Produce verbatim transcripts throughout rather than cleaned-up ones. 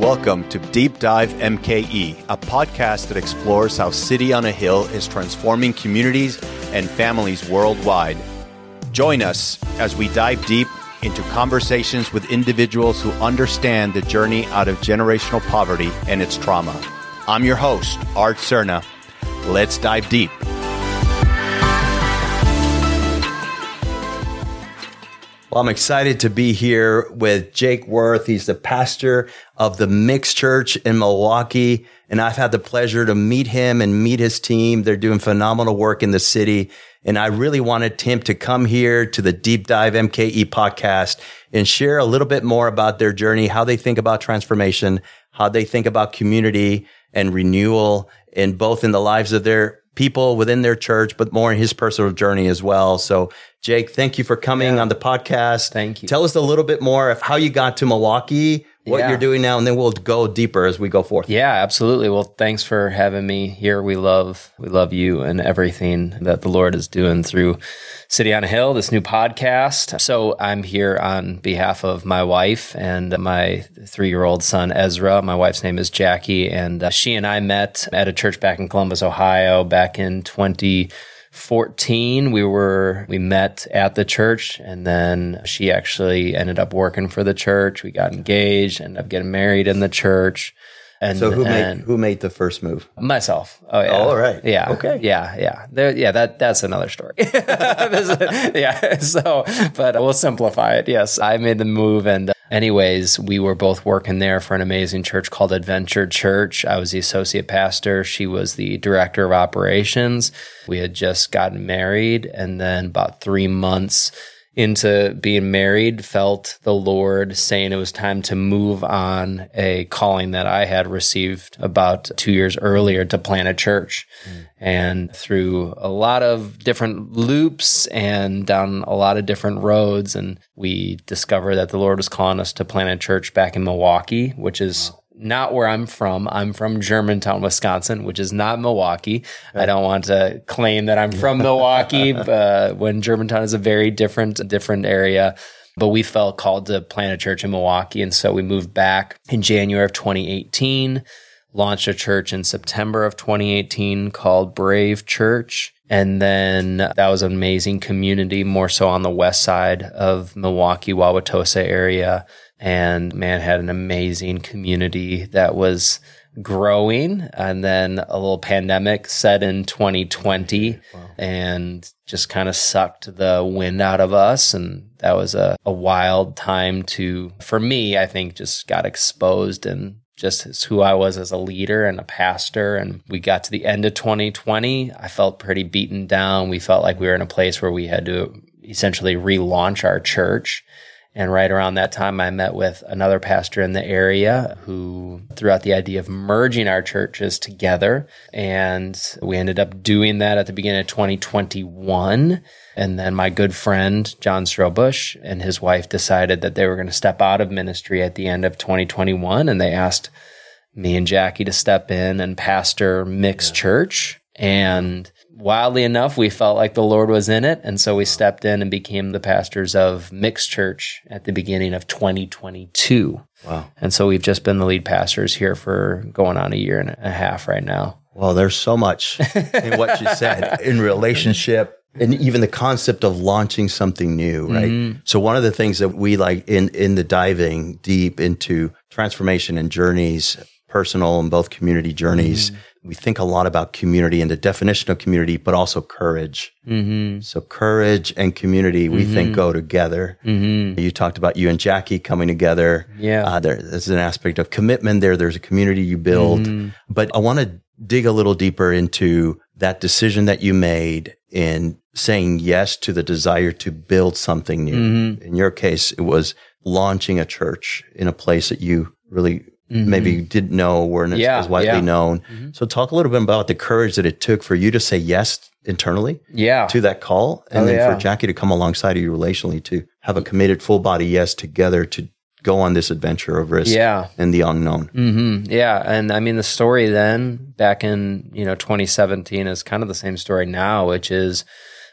Welcome to Deep Dive M K E, a podcast that explores how City on a Hill is transforming communities and families worldwide. Join us as we dive deep into conversations with individuals who understand the journey out of generational poverty and its trauma. I'm your host, Art Serna. Let's dive deep. Well, I'm excited to be here with Jake Wirth. He's the pastor of the Mix Church in Milwaukee, and I've had the pleasure to meet him and meet his team. They're doing phenomenal work in the city, and I really wanted him to come here to the Deep Dive M K E podcast and share a little bit more about their journey, how they think about transformation, how they think about community and renewal, and both in the lives of their people within their church, but more in his personal journey as well. So Jake, thank you for coming yeah. on the podcast. Thank you. Tell us a little bit more of how you got to Milwaukee, what yeah. you're doing now, and then we'll go deeper as we go forth. Yeah, absolutely. Well, thanks for having me here. We love, we love you and everything that the Lord is doing through City on a Hill, this new podcast. So I'm here on behalf of my wife and my three-year-old son, Ezra. My wife's name is Jackie, and she and I met at a church back in Columbus, Ohio, back in twenty fourteen. We were, we met at the church, and then she actually ended up working for the church. We got engaged, ended up getting married in the church. And so who and made, who made the first move? Myself. Oh yeah. All right. Yeah. Okay. Yeah. Yeah. There, yeah. That, that's another story. yeah. So, but we'll simplify it. Yes. I made the move, and anyways, we were both working there for an amazing church called Adventure Church. I was the associate pastor. She was the director of operations. We had just gotten married, and then about three months into being married, felt the Lord saying it was time to move on a calling that I had received about two years earlier to plant a church. Mm. And through a lot of different loops and down a lot of different roads, and we discovered that the Lord was calling us to plant a church back in Milwaukee, which is wow. not where I'm from. I'm from Germantown, Wisconsin, which is not Milwaukee. I don't want to claim that I'm from Milwaukee, but when Germantown is a very different, different area. But we felt called to plant a church in Milwaukee. And so we moved back in January of twenty eighteen, launched a church in September of twenty eighteen called Brave Church. And then that was an amazing community, more so on the west side of Milwaukee, Wauwatosa area. And man, had an amazing community that was growing. And then a little pandemic set in twenty twenty wow. and just kind of sucked the wind out of us. And that was a, a wild time to, for me, I think just got exposed and just as who I was as a leader and a pastor. And we got to the end of twenty twenty. I felt pretty beaten down. We felt like we were in a place where we had to essentially relaunch our church. And right around that time, I met with another pastor in the area who threw out the idea of merging our churches together. And we ended up doing that at the beginning of twenty twenty-one. And then my good friend, John Strobusch, and his wife decided that they were going to step out of ministry at the end of twenty twenty-one. And they asked me and Jackie to step in and pastor Mix yeah. Church. And wildly enough, we felt like the Lord was in it, and so we stepped in and became the pastors of Mix Church at the beginning of twenty twenty-two. Wow. And so we've just been the lead pastors here for going on a year and a half right now. Well, there's so much in what you said, in relationship, and even the concept of launching something new, right? Mm-hmm. So one of the things that we like in, in the diving deep into transformation and journeys, personal and both community journeys, mm-hmm. we think a lot about community and the definition of community, but also courage. Mm-hmm. So courage and community, we mm-hmm. think go together. Mm-hmm. You talked about you and Jackie coming together. Yeah, uh, there, there's an aspect of commitment there. There's a community you build. Mm-hmm. But I want to dig a little deeper into that decision that you made in saying yes to the desire to build something new. Mm-hmm. In your case, it was launching a church in a place that you really Mm-hmm. maybe didn't know, weren't yeah, as widely yeah. known. Mm-hmm. So talk a little bit about the courage that it took for you to say yes internally yeah. to that call, and oh, then yeah. for Jackie to come alongside of you relationally to have a committed full body yes together to go on this adventure of risk yeah. and the unknown. Mm-hmm. Yeah, and I mean, the story then back in you know twenty seventeen is kind of the same story now, which is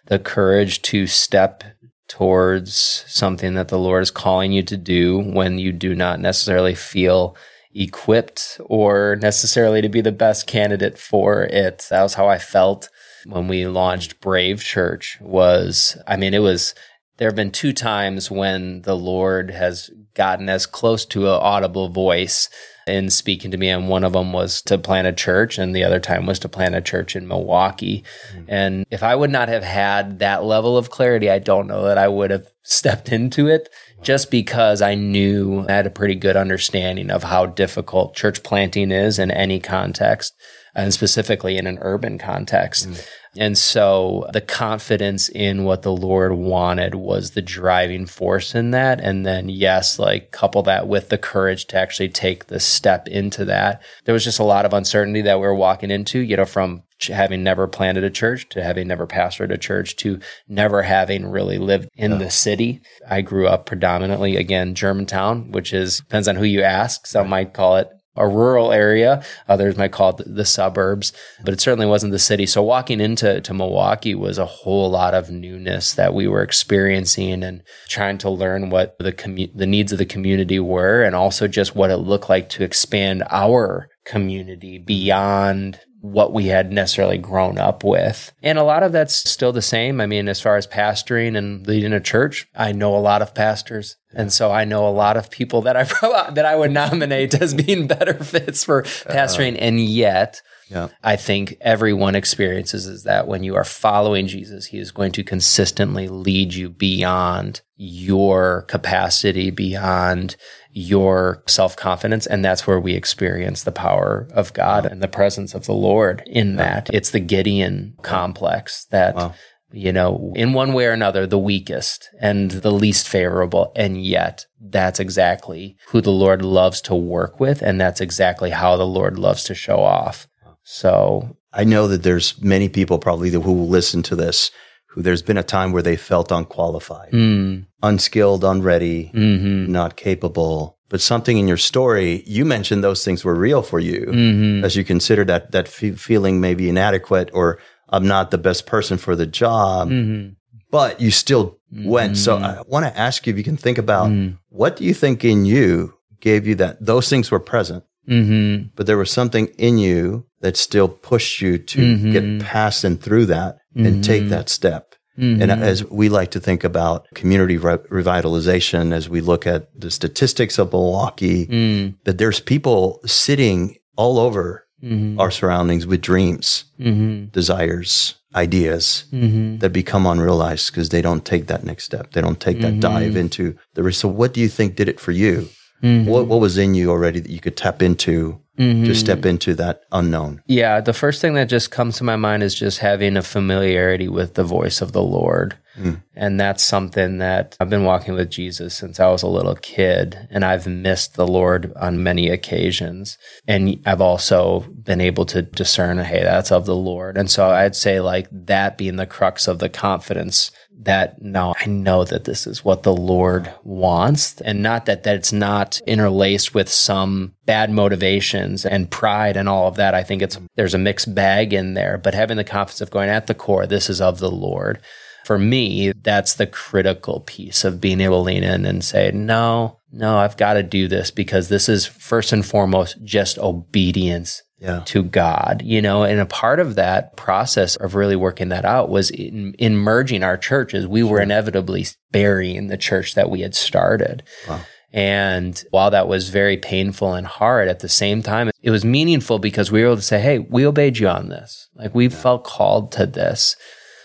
the courage to step towards something that the Lord is calling you to do when you do not necessarily feel equipped or necessarily to be the best candidate for it. That was how I felt when we launched Brave Church. Was, I mean, it was, there have been two times when the Lord has gotten as close to an audible voice in speaking to me, and one of them was to plant a church, and the other time was to plant a church in Milwaukee. Mm-hmm. And if I would not have had that level of clarity, I don't know that I would have stepped into it, just because I knew I had a pretty good understanding of how difficult church planting is in any context, and specifically in an urban context. Mm. And so the confidence in what the Lord wanted was the driving force in that. And then, yes, like couple that with the courage to actually take the step into that. There was just a lot of uncertainty that we were walking into, you know, from having never planted a church to having never pastored a church to never having really lived in yeah. the city. I grew up predominantly, again, Germantown, which is, depends on who you ask. Some might call it a rural area. Others might call it the suburbs, but it certainly wasn't the city. So walking into to Milwaukee was a whole lot of newness that we were experiencing and trying to learn what the commu- the needs of the community were, and also just what it looked like to expand our community beyond what we had necessarily grown up with. And a lot of that's still the same. I mean, as far as pastoring and leading a church, I know a lot of pastors. And so I know a lot of people that I probably, that I would nominate as being better fits for pastoring. Uh-huh. And yet, yeah. I think everyone experiences is that when you are following Jesus, he is going to consistently lead you beyond your capacity, beyond your self-confidence. And that's where we experience the power of God wow. and the presence of the Lord in yeah. that. It's the Gideon complex that, wow. you know, in one way or another, the weakest and the least favorable. And yet that's exactly who the Lord loves to work with. And that's exactly how the Lord loves to show off. So I know that there's many people probably who will listen to this, who there's been a time where they felt unqualified, mm. unskilled, unready, mm-hmm. not capable. But something in your story, you mentioned those things were real for you mm-hmm. as you consider that that fe- feeling maybe inadequate, or I'm not the best person for the job, mm-hmm. but you still mm-hmm. went. So I want to ask you if you can think about mm-hmm. what do you think in you gave you that? Those things were present, mm-hmm. but there was something in you that still pushed you to mm-hmm. get past and through that mm-hmm. and take that step. Mm-hmm. And as we like to think about community re- revitalization, as we look at the statistics of Milwaukee, mm-hmm. that there's people sitting all over mm-hmm. our surroundings with dreams, mm-hmm. desires, ideas mm-hmm. that become unrealized because they don't take that next step. They don't take mm-hmm. that dive into the risk. So what do you think did it for you? Mm-hmm. What what was in you already that you could tap into mm-hmm. to step into that unknown? Yeah, the first thing that just comes to my mind is just having a familiarity with the voice of the Lord. Mm. And that's something that I've been walking with Jesus since I was a little kid, and I've missed the Lord on many occasions. And I've also been able to discern, hey, that's of the Lord. And so I'd say like that being the crux of the confidence that no, I know that this is what the Lord wants, and not that, that it's not interlaced with some bad motivations and pride and all of that. I think it's there's a mixed bag in there, but having the confidence of going at the core, this is of the Lord. For me, that's the critical piece of being able to lean in and say, no, no, I've got to do this because this is first and foremost just obedience. Yeah. to God, you know, and a part of that process of really working that out was in, in merging our churches. We were inevitably burying the church that we had started. Wow. And while that was very painful and hard, at the same time, it was meaningful because we were able to say, hey, we obeyed you on this. Like we yeah. felt called to this.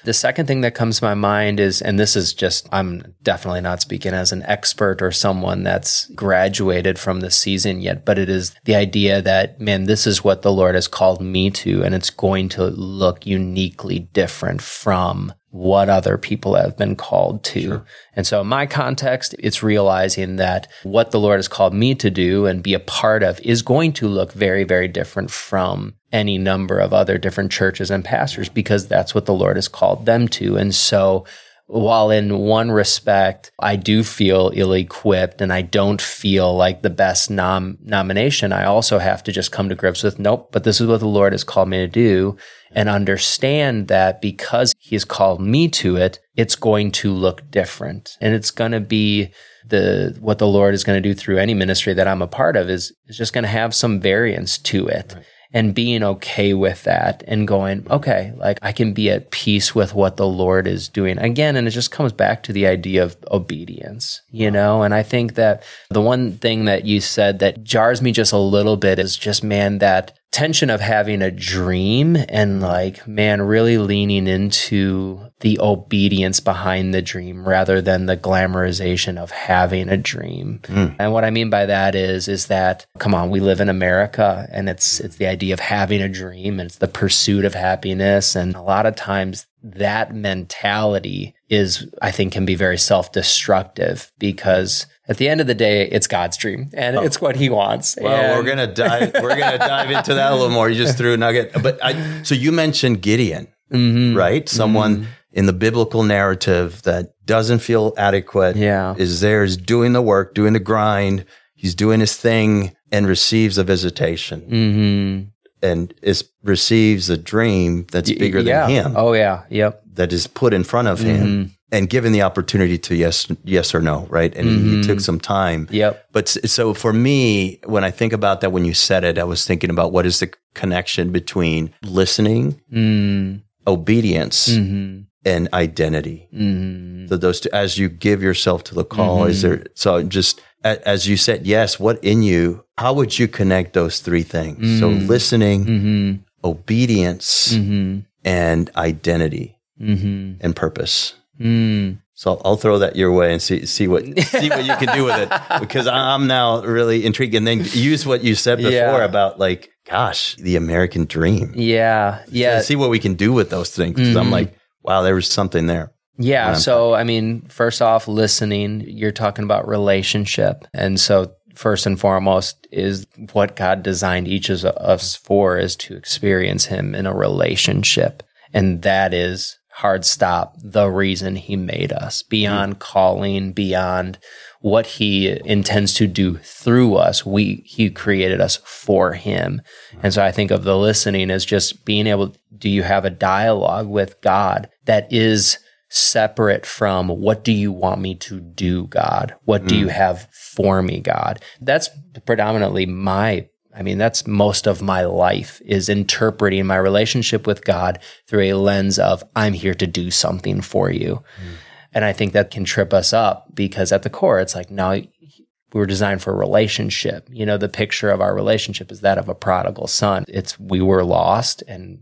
The second thing that comes to my mind is, and this is just, I'm definitely not speaking as an expert or someone that's graduated from this season yet, but it is the idea that, man, this is what the Lord has called me to, and it's going to look uniquely different from what other people have been called to. Sure. And so in my context, it's realizing that what the Lord has called me to do and be a part of is going to look very, very different from any number of other different churches and pastors, because that's what the Lord has called them to. And so while in one respect, I do feel ill-equipped and I don't feel like the best nom- nomination, I also have to just come to grips with, nope, but this is what the Lord has called me to do, and understand that because he's called me to it, it's going to look different. And it's going to be the what the Lord is going to do through any ministry that I'm a part of is, is just going to have some variance to it. Right. And being okay with that and going, okay, like I can be at peace with what the Lord is doing. Again, and it just comes back to the idea of obedience, you know? And I think that the one thing that you said that jars me just a little bit is just, man, that tension of having a dream and like, man, really leaning into the obedience behind the dream rather than the glamorization of having a dream. Mm. And what I mean by that is, is that, come on, we live in America and it's, it's the idea of having a dream and it's the pursuit of happiness. And a lot of times that mentality is, I think, can be very self-destructive because at the end of the day, it's God's dream and oh. it's what he wants. Well, and... we're going to dive, we're going to dive into that a little more. You just threw a nugget. But I, so you mentioned Gideon, mm-hmm. right? Someone mm-hmm. in the biblical narrative that doesn't feel adequate yeah. is there, is doing the work, doing the grind. He's doing his thing and receives a visitation. Mm-hmm. And is receives a dream that's bigger yeah. than him. Oh yeah, yep. That is put in front of mm-hmm. him and given the opportunity to yes, yes or no, right? And mm-hmm. he took some time. Yep. But so for me, when I think about that, when you said it, I was thinking about what is the connection between listening, mm. obedience, mm-hmm. and identity. Mm-hmm. So those two, as you give yourself to the call, mm-hmm. is there? So just as you said, yes, what in you? How would you connect those three things? Mm. So listening, mm-hmm. obedience, mm-hmm. and identity mm-hmm. and purpose. Mm. So I'll throw that your way and see see what see what you can do with it, because I'm now really intrigued. And then use what you said before yeah. about like, gosh, the American dream. Yeah, yeah. So see what we can do with those things. Mm-hmm. I'm like, wow, there was something there. Yeah. So, I mean, first off, listening, you're talking about relationship. And so first and foremost is what God designed each of us for is to experience him in a relationship. And that is hard stop, the reason he made us, beyond mm-hmm. calling, beyond what he intends to do through us. We he created us for him. And so I think of the listening as just being able, do you have a dialogue with God that is separate from what do you want me to do, God? What do mm. you have for me, God? That's predominantly my, I mean, that's most of my life is interpreting my relationship with God through a lens of I'm here to do something for you. Mm. And I think that can trip us up because at the core, it's like, no, we were designed for a relationship. You know, the picture of our relationship is that of a prodigal son. It's we were lost and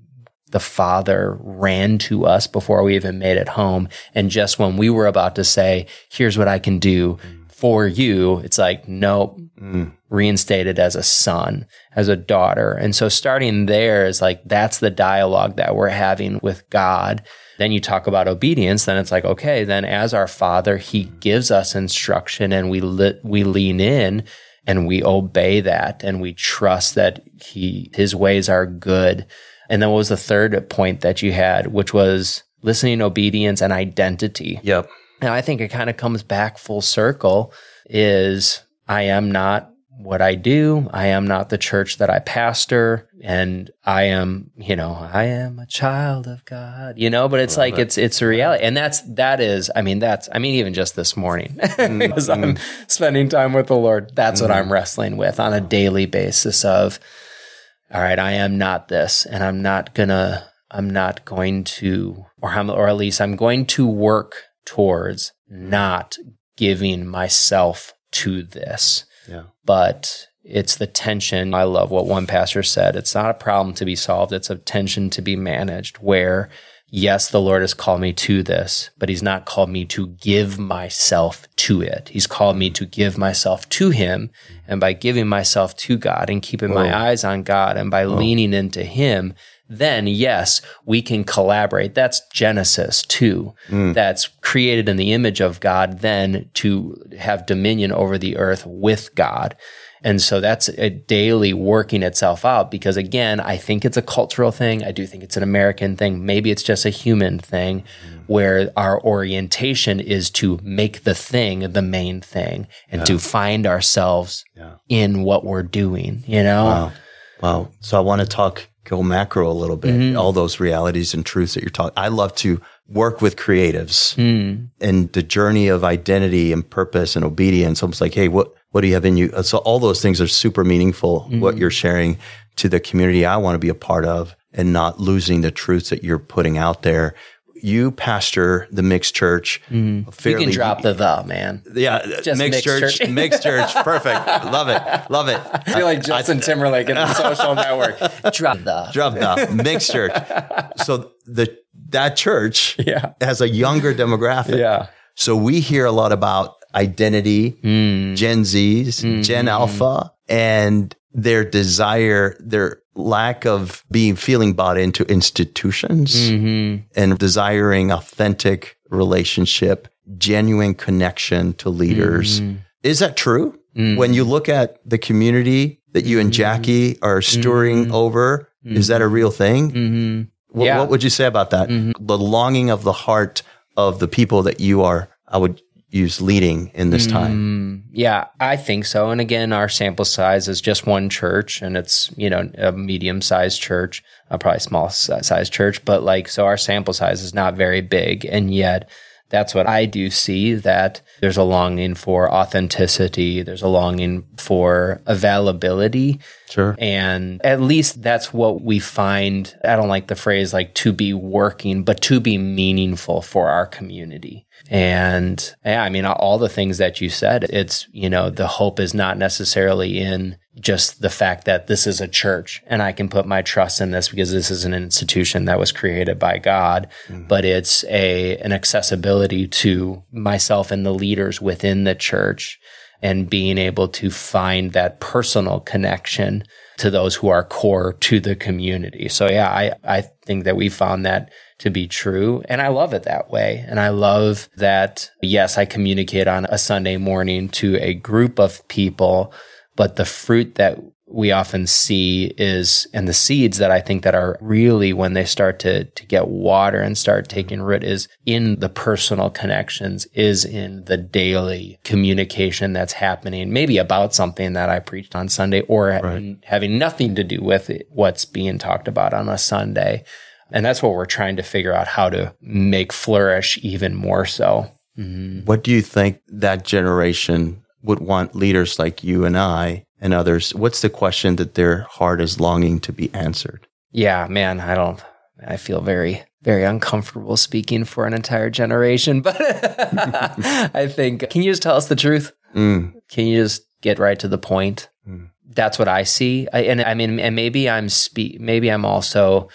the Father ran to us before we even made it home. And just when we were about to say, here's what I can do for you, it's like, nope, mm. reinstated as a son, as a daughter. And so starting there is like, that's the dialogue that we're having with God. Then you talk about obedience. Then it's like, okay, then as our Father, he gives us instruction and we le- we lean in and we obey that and we trust that he his ways are good. And then what was the third point that you had, which was listening, obedience, and identity. Yep. Now, I think it kind of comes back full circle is I am not what I do. I am not the church that I pastor. And I am, you know, I am a child of God, you know, but it's like, it. it's, it's a reality. And that's, that is, I mean, that's, I mean, even just this morning, because mm. I'm spending time with the Lord, that's mm. what I'm wrestling with on a daily basis of, all right, I am not this, and I'm not gonna, I'm not going to, or I'm, or at least I'm going to work towards not giving myself to this. Yeah. But it's the tension. I love what one pastor said. It's not a problem to be solved. It's a tension to be managed where, yes, the Lord has called me to this, but he's not called me to give myself to it. He's called me to give myself to him. And by giving myself to God and keeping Whoa. my eyes on God and by Whoa. leaning into him, then yes, we can collaborate. That's Genesis two. Mm. That's created in the image of God then to have dominion over the earth with God. And so that's a daily working itself out because, again, I think it's a cultural thing. I do think it's an American thing. Maybe it's just a human thing where our orientation is to make the thing the main thing and yeah. to find ourselves yeah. in what we're doing, you know? Wow. Wow. So I want to talk, go macro a little bit, mm-hmm. all those realities and truths that you're talking. I love to work with creatives mm. and the journey of identity and purpose and obedience. Almost like, hey, what what do you have in you? So all those things are super meaningful, mm. what you're sharing to the community I want to be a part of, and not losing the truths that you're putting out there. You pastor the Mix Church. Mm. Fairly, you can drop the the, man. Yeah, Mix Church. church. Mix Church. Perfect. Love it. Love it. I feel like Justin I, Timberlake in the Social Network. Drop the. Drop the. Mix Church. So the that church yeah. has a younger demographic. Yeah. So we hear a lot about identity, mm. Gen Zs, mm. Gen Alpha, and their desire, their lack of being feeling bought into institutions mm-hmm. and desiring authentic relationship, genuine connection to leaders. Mm-hmm. Is that true? Mm-hmm. When you look at the community that you and Jackie are stirring mm-hmm. over, mm-hmm. is that a real thing? Mm-hmm. What, yeah. what would you say about that? Mm-hmm. The longing of the heart of the people that you are, I would use leading in this time. Mm, yeah, I think so. And again, our sample size is just one church, and it's, you know, a medium-sized church, a probably small-sized church, but like, so our sample size is not very big. And yet, that's what I do see, that there's a longing for authenticity. There's a longing for availability. Sure. And at least that's what we find. I don't like the phrase like to be working, but to be meaningful for our community. And yeah, I mean, all the things that you said, it's, you know, the hope is not necessarily in just the fact that this is a church and I can put my trust in this because this is an institution that was created by God, mm-hmm. but it's a an accessibility to myself and the leaders within the church, and being able to find that personal connection to those who are core to the community. So yeah, I, I think that we found that to be true. And I love it that way. And I love that, yes, I communicate on a Sunday morning to a group of people, but the fruit that we often see is, and the seeds that I think that are really when they start to to get water and start taking root, is in the personal connections, is in the daily communication that's happening, maybe about something that I preached on Sunday, or right. having, having nothing to do with it, what's being talked about on a Sunday. And that's what we're trying to figure out how to make flourish even more so. Mm-hmm. What do you think that generation would want leaders like you and I and others? What's the question that their heart is longing to be answered? Yeah, man, I don't, I feel very, very uncomfortable speaking for an entire generation, but I think, can you just tell us the truth? Mm. Can you just get right to the point? Mm. That's what I see. I, and I mean, and maybe I'm spe- maybe I'm also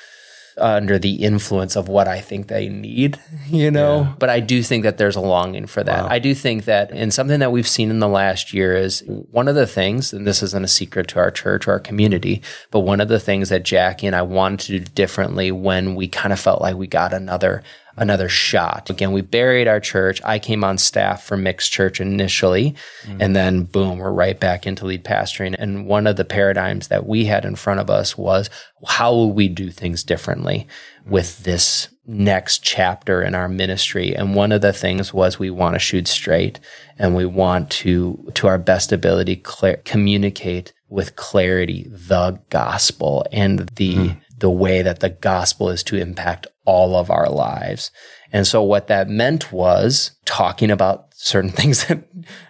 under the influence of what I think they need, you know? Yeah. But I do think that there's a longing for that. Wow. I do think that, and something that we've seen in the last year is one of the things, and this isn't a secret to our church or our community, but one of the things that Jackie and I wanted to do differently when we kind of felt like we got another another shot. Again, we buried our church. I came on staff for Mixed Church initially, mm-hmm. and then boom, we're right back into lead pastoring. And one of the paradigms that we had in front of us was, how will we do things differently with this next chapter in our ministry? And one of the things was, we want to shoot straight, and we want to, to our best ability, cl- communicate with clarity the gospel and the mm. the way that the gospel is to impact all of our lives. And so what that meant was talking about certain things that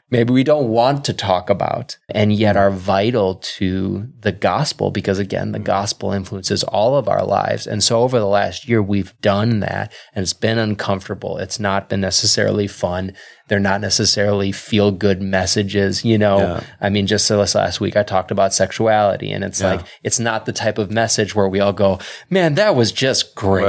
maybe we don't want to talk about, and yet are vital to the gospel, because again, the gospel influences all of our lives. And so over the last year, we've done that, and it's been uncomfortable. It's not been necessarily fun. They're not necessarily feel good messages, you know? Yeah. I mean, just so this last week, I talked about sexuality, and it's yeah. like, it's not the type of message where we all go, man, that was just great.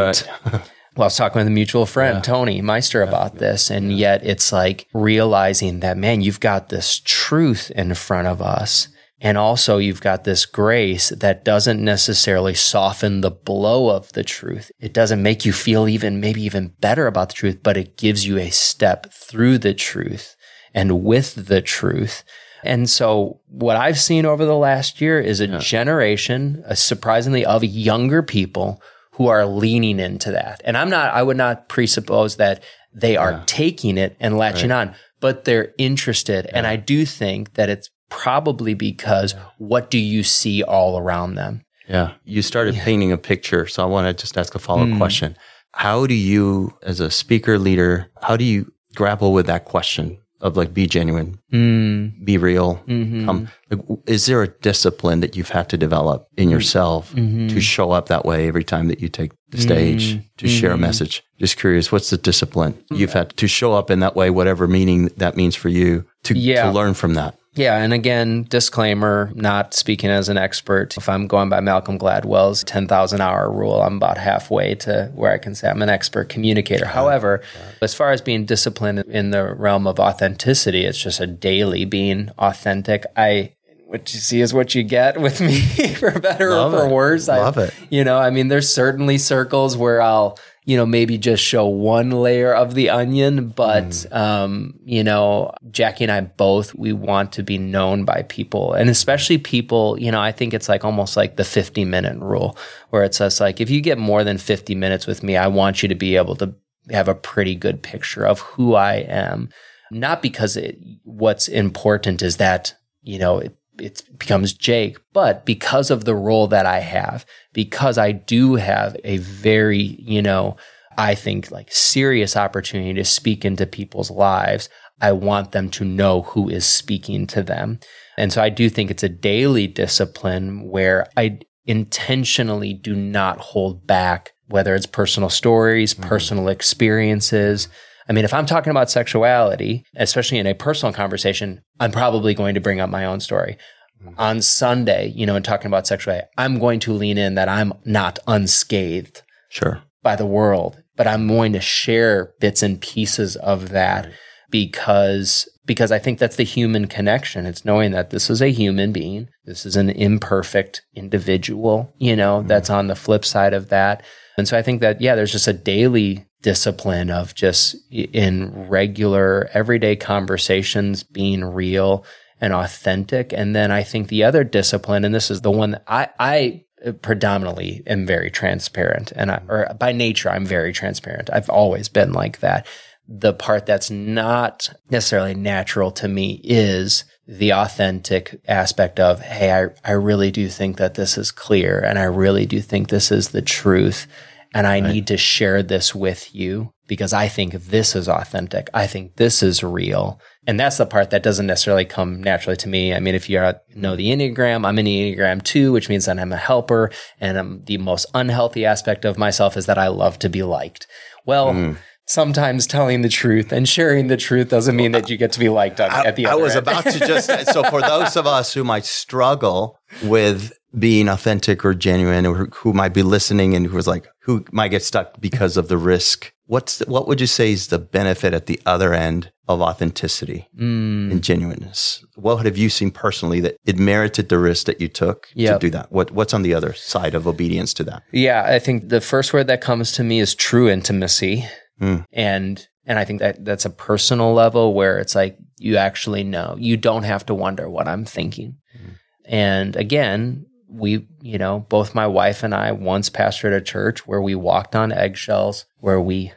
Right. Well, I was talking with a mutual friend, yeah. Tony Meister, yeah. about this, and yeah. yet it's like realizing that, man, you've got this truth in front of us, and also you've got this grace that doesn't necessarily soften the blow of the truth. It doesn't make you feel even, maybe even better about the truth, but it gives you a step through the truth and with the truth. And so what I've seen over the last year is a yeah. generation, uh, surprisingly, of younger people who are leaning into that. And I'm not, I would not presuppose that they are yeah. taking it and latching right. on, but they're interested. Yeah. And I do think that it's probably because yeah. what do you see all around them? Yeah. You started yeah. painting a picture. So I want to just ask a follow-up mm. question. How do you, as a speaker leader, how do you grapple with that question of like, be genuine, mm. be real? Mm-hmm. Come, like, is there a discipline that you've had to develop in yourself mm-hmm. to show up that way every time that you take the stage mm-hmm. to share mm-hmm. a message? Just curious, what's the discipline okay. you've had to show up in that way, whatever meaning that means for you, to, yeah. to learn from that? Yeah, and again, disclaimer, not speaking as an expert. If I'm going by Malcolm Gladwell's ten thousand hour rule, I'm about halfway to where I can say I'm an expert communicator. Right. However, right. as far as being disciplined in the realm of authenticity, it's just a daily being authentic. I what you see is what you get with me, for better Love or for it. worse. Love I, it. You know, I mean, there's certainly circles where I'll, you know, maybe just show one layer of the onion. But, mm. um, you know, Jackie and I both, we want to be known by people, and especially people, you know, I think it's like almost like the fifty minute rule, where it's just like, if you get more than fifty minutes with me, I want you to be able to have a pretty good picture of who I am. Not because it, what's important is that, you know, it, it becomes Jake, but because of the role that I have, because I do have a very, you know, I think like serious opportunity to speak into people's lives, I want them to know who is speaking to them. And so I do think it's a daily discipline where I intentionally do not hold back, whether it's personal stories, mm-hmm. personal experiences. I mean, if I'm talking about sexuality, especially in a personal conversation, I'm probably going to bring up my own story. Mm-hmm. On Sunday, you know, in talking about sexuality, I'm going to lean in that I'm not unscathed sure. by the world, but I'm going to share bits and pieces of that right. because, because I think that's the human connection. It's knowing that this is a human being. This is an imperfect individual, you know, mm-hmm. that's on the flip side of that. And so I think that, yeah, there's just a daily discipline of just in regular everyday conversations being real and authentic. And then I think the other discipline, and this is the one that I, I predominantly am very transparent, and I, or by nature, I'm very transparent. I've always been like that. The part that's not necessarily natural to me is the authentic aspect of, hey, I, I really do think that this is clear, and I really do think this is the truth. And I right. need to share this with you because I think this is authentic. I think this is real. And that's the part that doesn't necessarily come naturally to me. I mean, if you know the Enneagram, I'm an Enneagram two, which means that I'm a helper. And I'm, the most unhealthy aspect of myself is that I love to be liked. Well, mm. sometimes telling the truth and sharing the truth doesn't mean that you get to be liked on, I, at the other end. I was end. about to just – so for those of us who might struggle with – being authentic or genuine, or who might be listening and who is like, who might get stuck because of the risk. What's the, what would you say is the benefit at the other end of authenticity mm. and genuineness? What have you seen personally that it merited the risk that you took yep. to do that? What What's on the other side of obedience to that? Yeah, I think the first word that comes to me is true intimacy. Mm. And and I think that that's a personal level where it's like, you actually know. You don't have to wonder what I'm thinking. Mm. And again, we, you know, both my wife and I once pastored a church where we walked on eggshells, where we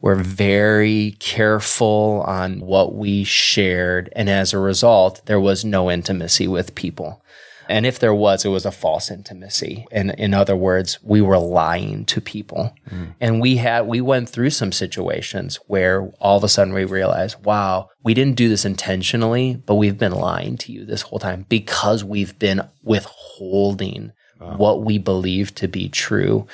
were very careful on what we shared. And as a result, there was no intimacy with people. And if there was, it was a false intimacy. And in other words, we were lying to people. Mm. And we had, we went through some situations where all of a sudden we realized, wow, we didn't do this intentionally, but we've been lying to you this whole time because we've been withholding wow. what we believe to be true.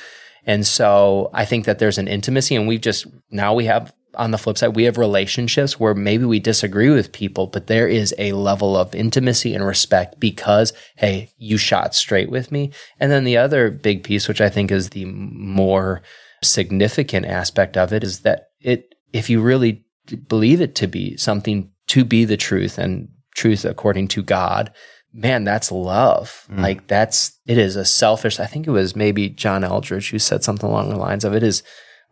And so I think that there's an intimacy, and we've just, now we have, on the flip side, we have relationships where maybe we disagree with people, but there is a level of intimacy and respect because, hey, you shot straight with me. And then the other big piece, which I think is the more significant aspect of it, is that it, if you really believe it to be something, to be the truth and truth according to God, man, that's love. Mm. Like that's, it is a selfish, I think it was maybe John Eldredge who said something along the lines of, it is,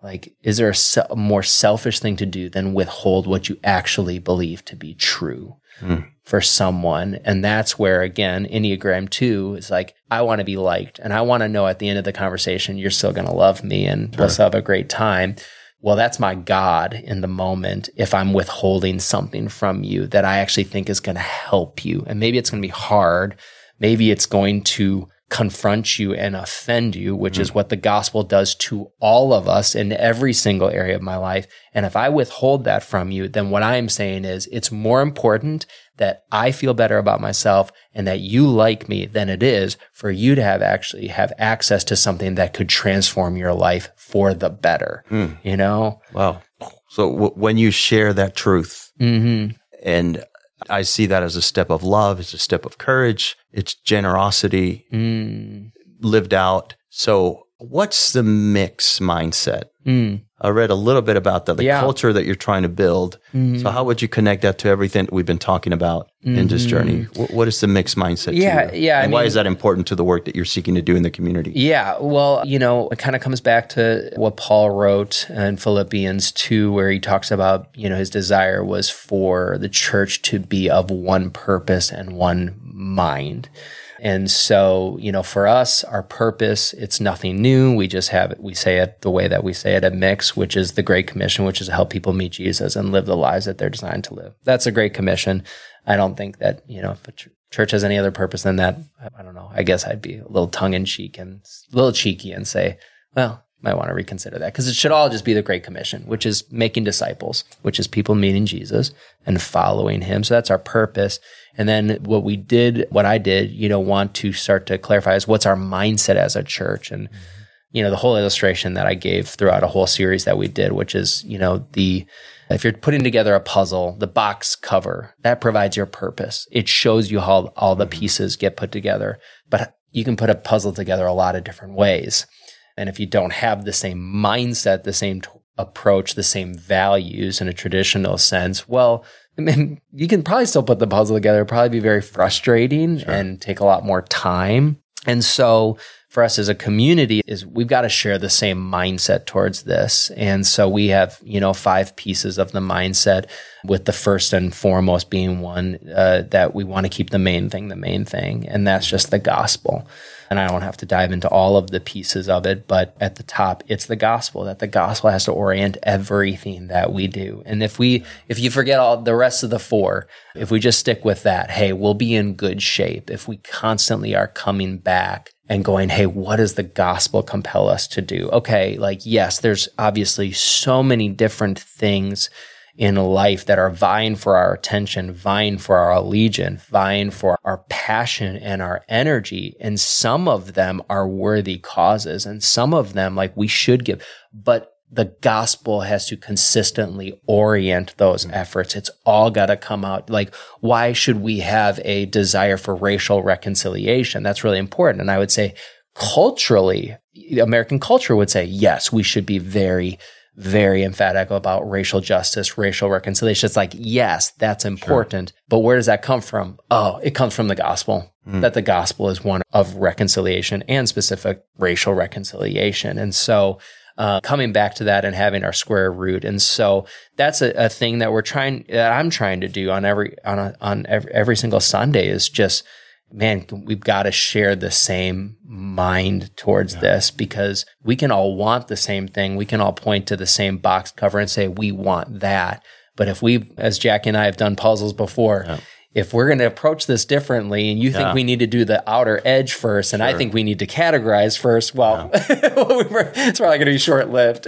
like, is there a, se- a more selfish thing to do than withhold what you actually believe to be true mm. for someone? And that's where, again, Enneagram two is like, I want to be liked, and I want to know at the end of the conversation, you're still going to love me, and sure. let's have a great time. Well, that's my God in the moment if I'm withholding something from you that I actually think is going to help you. And maybe it's going to be hard. Maybe it's going to confront you and offend you, which mm-hmm. is what the gospel does to all of us in every single area of my life. And if I withhold that from you, then what I am saying is it's more important that I feel better about myself and that you like me than it is for you to have actually have access to something that could transform your life for the better, mm. you know? Wow. So w- when you share that truth, mm-hmm. and I see that as a step of love, it's a step of courage, it's generosity mm. lived out. So what's the mix mindset? Mm. I read a little bit about that, the yeah. culture that you're trying to build. Mm-hmm. So how would you connect that to everything that we've been talking about mm-hmm. in this journey? What, what is the mixed mindset yeah, to you? Yeah, and I mean, why is that important to the work that you're seeking to do in the community? Yeah, well, you know, it kind of comes back to what Paul wrote in Philippians two, where he talks about, you know, his desire was for the church to be of one purpose and one mind. And so, you know, for us, our purpose, it's nothing new. We just have it. We say it the way that we say it at Mix, which is the Great Commission, which is to help people meet Jesus and live the lives that they're designed to live. That's a Great Commission. I don't think that, you know, if a ch- church has any other purpose than that, I don't know. I guess I'd be a little tongue in cheek and a little cheeky and say, well, I want to reconsider that, because it should all just be the Great Commission, which is making disciples, which is people meeting Jesus and following him. So that's our purpose. And then what we did, what I did, you know, want to start to clarify is what's our mindset as a church. And, you know, the whole illustration that I gave throughout a whole series that we did, which is, you know, the, if you're putting together a puzzle, the box cover, that provides your purpose. It shows you how all the pieces get put together, but you can put a puzzle together a lot of different ways. And if you don't have the same mindset, the same t- approach, the same values in a traditional sense, well, I mean, you can probably still put the puzzle together. It'd probably be very frustrating sure. and take a lot more time. And so for us as a community, is we've got to share the same mindset towards this. And so we have, you know, five pieces of the mindset, with the first and foremost being one uh, that we want to keep the main thing, the main thing, and that's just the gospel. And I don't have to dive into all of the pieces of it, but at the top, it's the gospel, that the gospel has to orient everything that we do. And if we, if you forget all the rest of the four, if we just stick with that, hey, we'll be in good shape. If we constantly are coming back and going, hey, what does the gospel compel us to do? Okay, like, yes, there's obviously so many different things in life that are vying for our attention, vying for our allegiance, vying for our passion and our energy. And some of them are worthy causes, and some of them, like, we should give. But the gospel has to consistently orient those mm-hmm. efforts. It's all got to come out. Like, why should we have a desire for racial reconciliation? That's really important. And I would say culturally, American culture would say, yes, we should be very very emphatic about racial justice, racial reconciliation. It's like, yes, that's important, sure. but where does that come from? Oh, it comes from the gospel, mm. that the gospel is one of reconciliation and specific racial reconciliation. And so uh, coming back to that and having our square root. And so that's a, a thing that we're trying, that I'm trying to do on every, on a, on every, every single Sunday is just, man, we've got to share the same mind towards yeah. this, because we can all want the same thing. We can all point to the same box cover and say, we want that. But if we, as Jackie and I have done puzzles before, yeah. if we're going to approach this differently, and you yeah. think we need to do the outer edge first, and sure. I think we need to categorize first, well, yeah. it's probably going to be short-lived.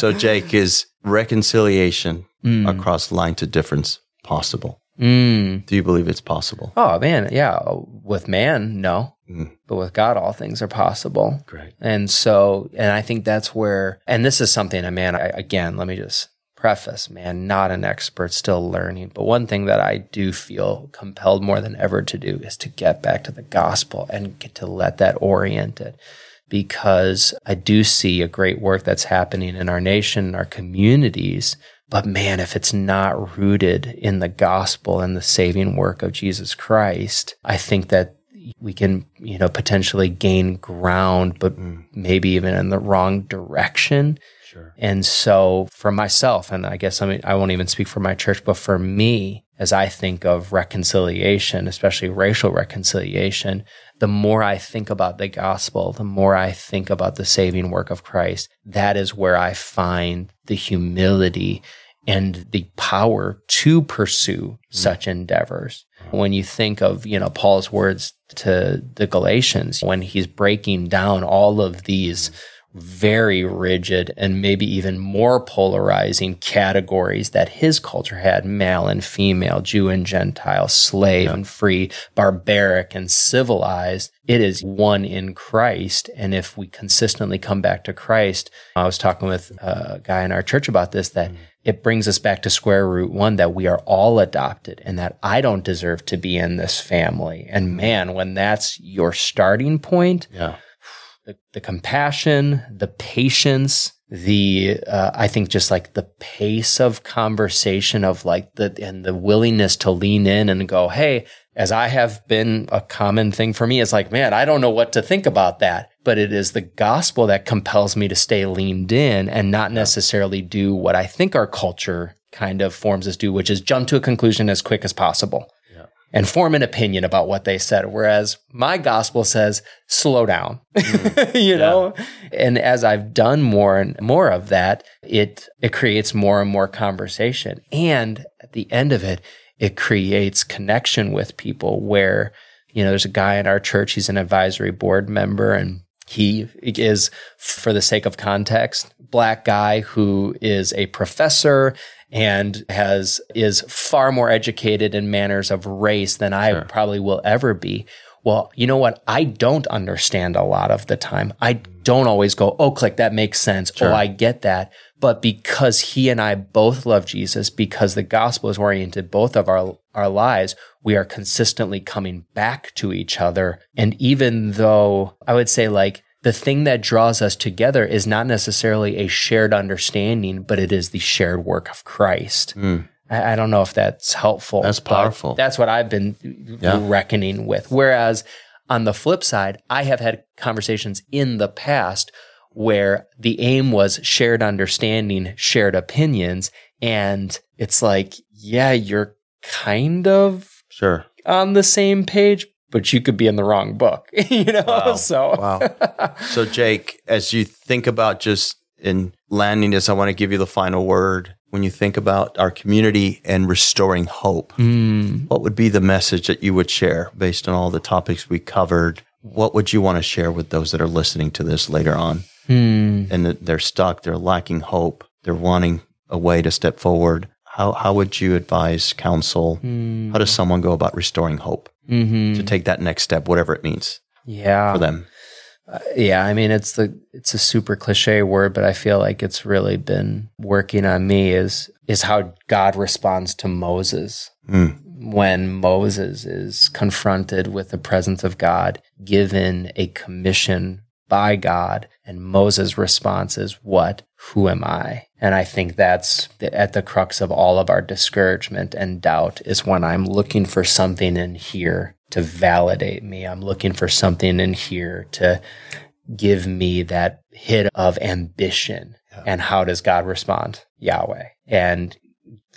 So, Jake, is reconciliation mm. across line to difference possible? Mm. Do you believe it's possible? Oh, man, yeah. With man, no. Mm. But with God, all things are possible. Great. And so, and I think that's where, and this is something, man, I, again, let me just preface, man, not an expert, still learning. But one thing that I do feel compelled more than ever to do is to get back to the gospel and get to let that orient it. Because I do see a great work that's happening in our nation, in our communities. But man, if it's not rooted in the gospel and the saving work of Jesus Christ, I think that we can, you know, potentially gain ground, but mm. maybe even in the wrong direction. Sure. And so for myself, and I guess I mean, I won't even speak for my church, but for me, as I think of reconciliation, especially racial reconciliation, the more I think about the gospel, the more I think about the saving work of Christ, that is where I find the humility and the power to pursue mm. such endeavors. When you think of, you know, Paul's words to the Galatians, when he's breaking down all of these very rigid and maybe even more polarizing categories that his culture had, male and female, Jew and Gentile, slave and free, barbaric and civilized, it is one in Christ. And if we consistently come back to Christ, I was talking with a guy in our church about this, that it brings us back to square root one, that we are all adopted and that I don't deserve to be in this family. And man, when that's your starting point, yeah. the, the compassion, the patience, the, uh, I think just like the pace of conversation of like the, and the willingness to lean in and go, hey, as I have been a common thing for me, it's like, man, I don't know what to think about that. But it is the gospel that compels me to stay leaned in and not necessarily do what I think our culture kind of forms us do, which is jump to a conclusion as quick as possible yeah. and form an opinion about what they said. Whereas my gospel says, slow down, mm. you yeah. know? And as I've done more and more of that, it it creates more and more conversation. And at the end of it, it creates connection with people where, you know, there's a guy in our church, he's an advisory board member, and he is, for the sake of context, black guy who is a professor and has is far more educated in manners of race than I sure. probably will ever be. Well, you know what? I don't understand a lot of the time. I don't always go, oh, click, that makes sense. Sure. Oh, I get that. But because he and I both love Jesus, because the gospel is oriented both of our, our lives, we are consistently coming back to each other. And even though I would say like the thing that draws us together is not necessarily a shared understanding, but it is the shared work of Christ. Mm. I, I don't know if that's helpful. That's powerful. That's what I've been yeah. reckoning with. Whereas on the flip side, I have had conversations in the past where the aim was shared understanding, shared opinions. And it's like, yeah, you're kind of sure on the same page, but you could be in the wrong book, you know? Wow. So, wow. So Jake, as you think about just in landing this, I want to give you the final word. When you think about our community and restoring hope, mm. what would be the message that you would share based on all the topics we covered? What would you want to share with those that are listening to this later on? Hmm. And they're stuck, they're lacking hope, they're wanting a way to step forward. How how would you advise, counsel? Hmm. How does someone go about restoring hope mm-hmm. to take that next step, whatever it means yeah. for them? Uh, yeah, I mean, it's the it's a super cliche word, but I feel like it's really been working on me is, is how God responds to Moses. Mm. When Moses is confronted with the presence of God, given a commission by God, and Moses' response is, what? Who am I? And I think that's the, at the crux of all of our discouragement and doubt is when I'm looking for something in here to validate me. I'm looking for something in here to give me that hit of ambition. Yeah. And how does God respond? Yahweh. And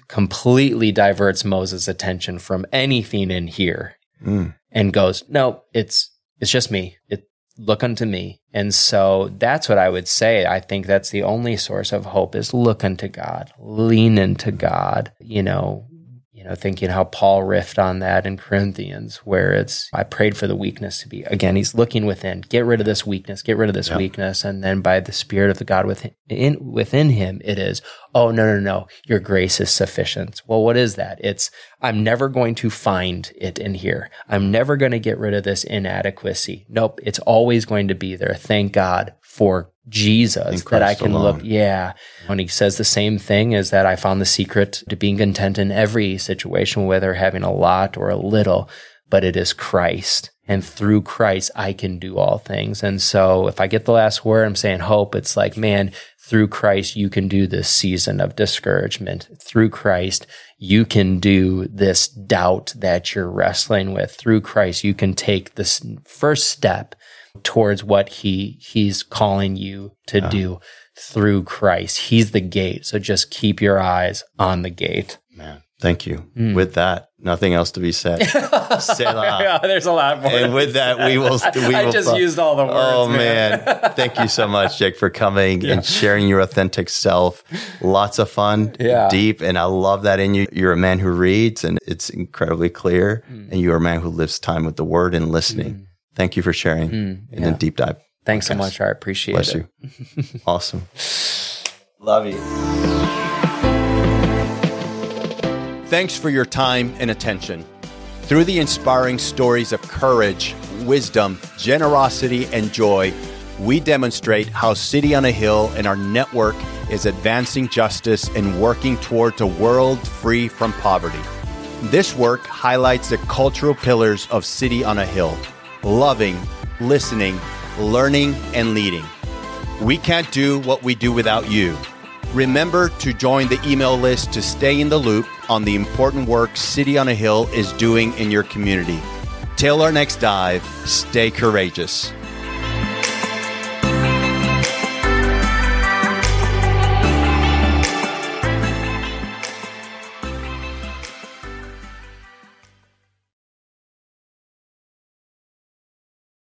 completely diverts Moses' attention from anything in here mm. and goes, no, it's it's just me. It, look unto me. And so that's what I would say. I think that's the only source of hope is look unto God, lean into God, you know, you know, thinking how Paul riffed on that in Corinthians, where it's, I prayed for the weakness to be, again, he's looking within, get rid of this weakness, get rid of this yeah. weakness. And then by the Spirit of the God within, in, within him, it is, oh, no, no, no, your grace is sufficient. Well, what is that? It's, I'm never going to find it in here. I'm never going to get rid of this inadequacy. Nope, it's always going to be there. Thank God for Jesus that I can alone. Look. Yeah. When he says the same thing is that I found the secret to being content in every situation, whether having a lot or a little, but it is Christ. And through Christ, I can do all things. And so if I get the last word, I'm saying hope. It's like, man, through Christ, you can do this season of discouragement. Through Christ, you can do this doubt that you're wrestling with. Through Christ, you can take this first step towards what he he's calling you to yeah. do through Christ. He's the gate. So just keep your eyes on the gate. Man. Thank you. Mm. With that, nothing else to be said. Yeah, there's a lot more. And with that, we will. We I will just pro- used all the words. Oh, man. man. Thank you so much, Jake, for coming yeah. and sharing your authentic self. Lots of fun, yeah. deep, and I love that in you. You're a man who reads, and it's incredibly clear, mm. and you're a man who lives time with the word and listening. Mm. Thank you for sharing mm, yeah. and a deep dive. Thanks podcast. so much. I appreciate Bless it. Bless you. Awesome. Love you. Thanks for your time and attention. Through the inspiring stories of courage, wisdom, generosity, and joy, we demonstrate how City on a Hill and our network is advancing justice and working towards a world free from poverty. This work highlights the cultural pillars of City on a Hill: loving, listening, learning, and leading. We can't do what we do without you. Remember to join the email list to stay in the loop on the important work City on a Hill is doing in your community. Till our next dive, stay courageous.